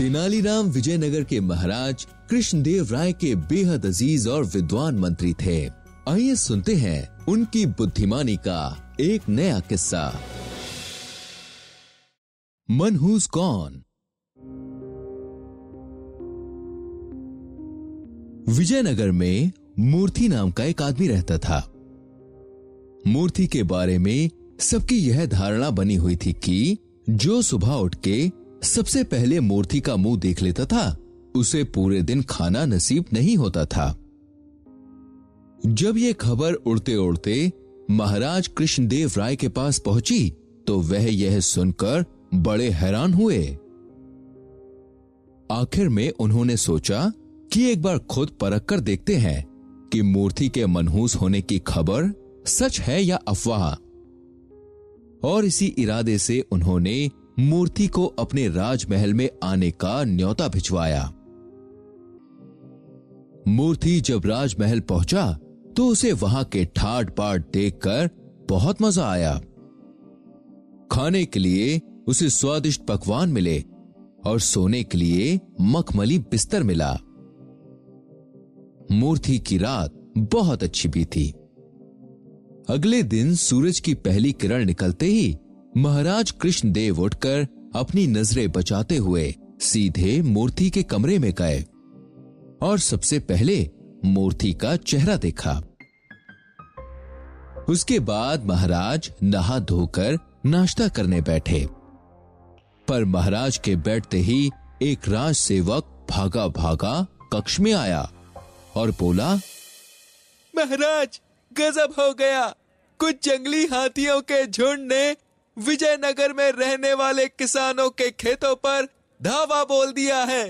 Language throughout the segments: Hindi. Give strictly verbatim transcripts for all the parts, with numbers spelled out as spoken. तेनाली राम विजयनगर के महाराज कृष्णदेव राय के बेहद अजीज और विद्वान मंत्री थे। आइए सुनते हैं उनकी बुद्धिमानी का एक नया किस्सा। मनहूस कौन? विजयनगर में मूर्ति नाम का एक आदमी रहता था। मूर्ति के बारे में सबकी यह धारणा बनी हुई थी कि जो सुबह उठ के सबसे पहले मूर्ति का मुंह देख लेता था, उसे पूरे दिन खाना नसीब नहीं होता था। जब ये खबर उड़ते उड़ते महाराज कृष्णदेव राय के पास पहुंची तो वह यह सुनकर बड़े हैरान हुए। आखिर में उन्होंने सोचा कि एक बार खुद परख कर देखते हैं कि मूर्ति के मनहूस होने की खबर सच है या अफवाह। और इसी इरादे से उन्होंने मूर्ति को अपने राजमहल में आने का न्योता भिजवाया। मूर्ति जब राजमहल पहुंचा तो उसे वहां के ठाट बाट देखकर बहुत मजा आया। खाने के लिए उसे स्वादिष्ट पकवान मिले और सोने के लिए मखमली बिस्तर मिला। मूर्ति की रात बहुत अच्छी बीती। अगले दिन सूरज की पहली किरण निकलते ही महाराज कृष्णदेव उठकर अपनी नजरें बचाते हुए सीधे मूर्ति के कमरे में गए और सबसे पहले मूर्ति का चेहरा देखा। उसके बाद महाराज नहा धोकर नाश्ता करने बैठे, पर महाराज के बैठते ही एक राज सेवक भागा भागा कक्ष में आया और बोला, महाराज गजब हो गया, कुछ जंगली हाथियों के झुंड ने विजयनगर में रहने वाले किसानों के खेतों पर धावा बोल दिया है।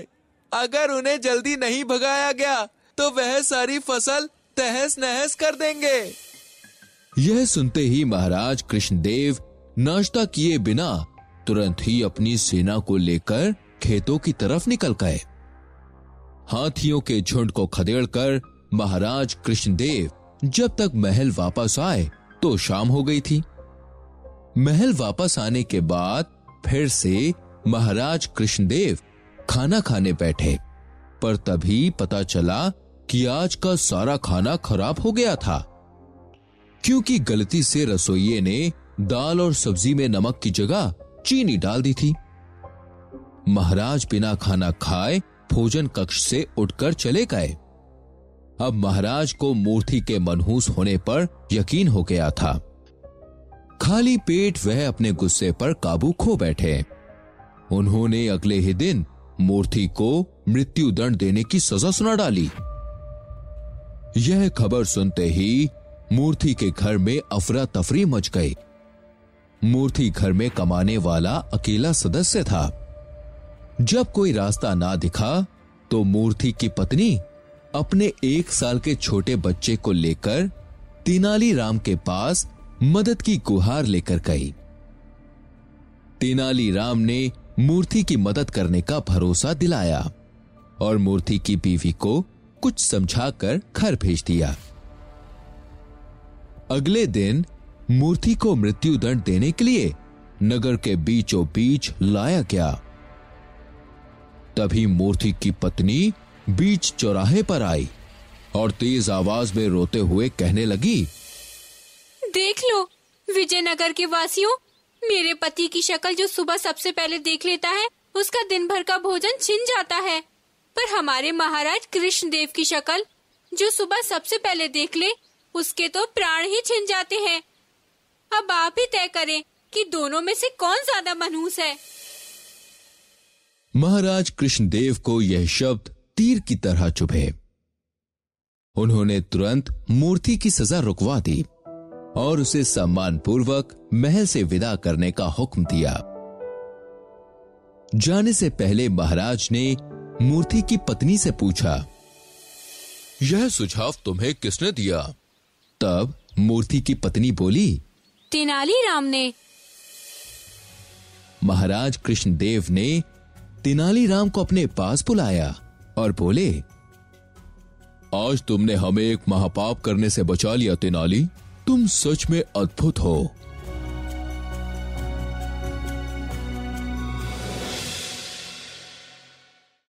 अगर उन्हें जल्दी नहीं भगाया गया तो वह सारी फसल तहस नहस कर देंगे। यह सुनते ही महाराज कृष्णदेव नाश्ता किए बिना तुरंत ही अपनी सेना को लेकर खेतों की तरफ निकल गए। हाथियों के झुंड को खदेड़कर महाराज कृष्णदेव जब तक महल वापस आए तो शाम हो गई थी। महल वापस आने के बाद फिर से महाराज कृष्णदेव खाना खाने बैठे, पर तभी पता चला कि आज का सारा खाना खराब हो गया था, क्योंकि गलती से रसोइये ने दाल और सब्जी में नमक की जगह चीनी डाल दी थी। महाराज बिना खाना खाए भोजन कक्ष से उठकर चले गए। अब महाराज को मूर्ति के मनहूस होने पर यकीन हो गया था। खाली पेट वह अपने गुस्से पर काबू खो बैठे। उन्होंने अगले ही दिन मूर्ति को मृत्युदंड देने की सजा सुना डाली। यह खबर सुनते ही मूर्ति के घर में अफरा तफरी मच गई। मूर्ति घर में कमाने वाला अकेला सदस्य था। जब कोई रास्ता ना दिखा तो मूर्ति की पत्नी अपने एक साल के छोटे बच्चे को लेकर तेनाली राम के पास मदद की गुहार लेकर गई। तेनाली राम ने मूर्ति की मदद करने का भरोसा दिलाया और मूर्ति की बीवी को कुछ समझाकर घर भेज दिया। अगले दिन मूर्ति को मृत्युदंड देने के लिए नगर के बीचों बीच लाया गया। तभी मूर्ति की पत्नी बीच चौराहे पर आई और तेज आवाज में रोते हुए कहने लगी, देख लो विजयनगर के वासियों, मेरे पति की शक्ल जो सुबह सबसे पहले देख लेता है उसका दिन भर का भोजन छिन जाता है, पर हमारे महाराज कृष्णदेव की शक्ल जो सुबह सबसे पहले देख ले उसके तो प्राण ही छिन जाते हैं। अब आप ही तय करें कि दोनों में से कौन ज्यादा मनहूस है। महाराज कृष्णदेव को यह शब्द तीर की तरह चुभे। उन्होंने तुरंत मूर्ति की सजा रुकवा दी और उसे सम्मान पूर्वक महल से विदा करने का हुक्म दिया। जाने से पहले महाराज ने मूर्ति की पत्नी से पूछा, यह सुझाव तुम्हें किसने दिया? तब मूर्ति की पत्नी बोली, तेनाली राम ने। महाराज कृष्णदेव ने तेनाली राम को अपने पास बुलाया और बोले, आज तुमने हमें एक महापाप करने से बचा लिया तेनाली, तुम सच में अद्भुत हो।